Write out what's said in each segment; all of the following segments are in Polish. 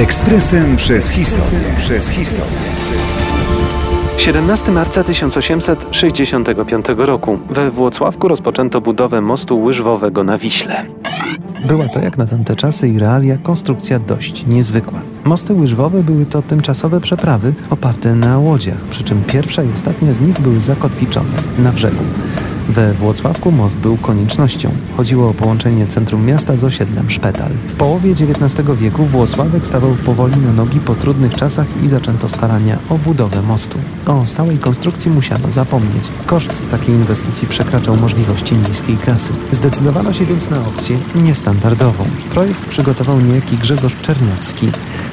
Ekspresem przez historię. 17 marca 1865 roku we Włocławku rozpoczęto budowę mostu łyżwowego na Wiśle. Była to jak na tamte czasy i realia konstrukcja dość niezwykła. Mosty łyżwowe były to tymczasowe przeprawy oparte na łodziach, przy czym pierwsza i ostatnia z nich były zakotwiczone na brzegu. We Włocławku most był koniecznością. Chodziło o połączenie centrum miasta z osiedlem Szpetal. W połowie XIX wieku Włocławek stawał powoli na nogi po trudnych czasach i zaczęto starania o budowę mostu. O stałej konstrukcji musiano zapomnieć. Koszt takiej inwestycji przekraczał możliwości miejskiej kasy. Zdecydowano się więc na opcję niestandardową. Projekt przygotował niejaki Grzegorz Czerniawski,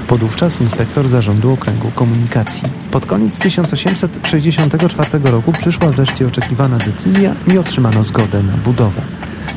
podówczas inspektor Zarządu Okręgu Komunikacji. Pod koniec 1864 roku przyszła wreszcie oczekiwana decyzja i otrzymano zgodę na budowę.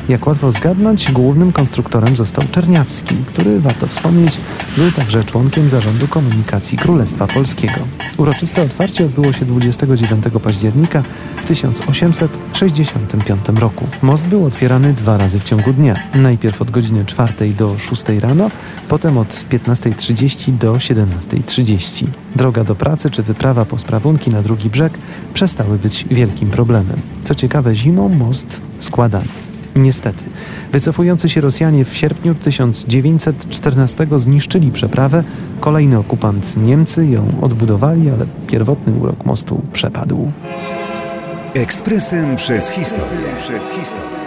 Jak łatwo zgadnąć, głównym konstruktorem został Czerniawski, który, warto wspomnieć, był także członkiem Zarządu Komunikacji Królestwa Polskiego. Uroczyste otwarcie odbyło się 29 października w 1865 roku. Most był otwierany 2 razy w ciągu dnia. Najpierw od godziny 4 do 6 rano, potem od 15:30 do 17:30. Droga do pracy czy wyprawa po sprawunki na drugi brzeg przestały być wielkim problemem. Co ciekawe, zimą most składano. Niestety, wycofujący się Rosjanie w sierpniu 1914 zniszczyli przeprawę, kolejny okupant Niemcy ją odbudowali, ale pierwotny urok mostu przepadł. Ekspresem przez historię.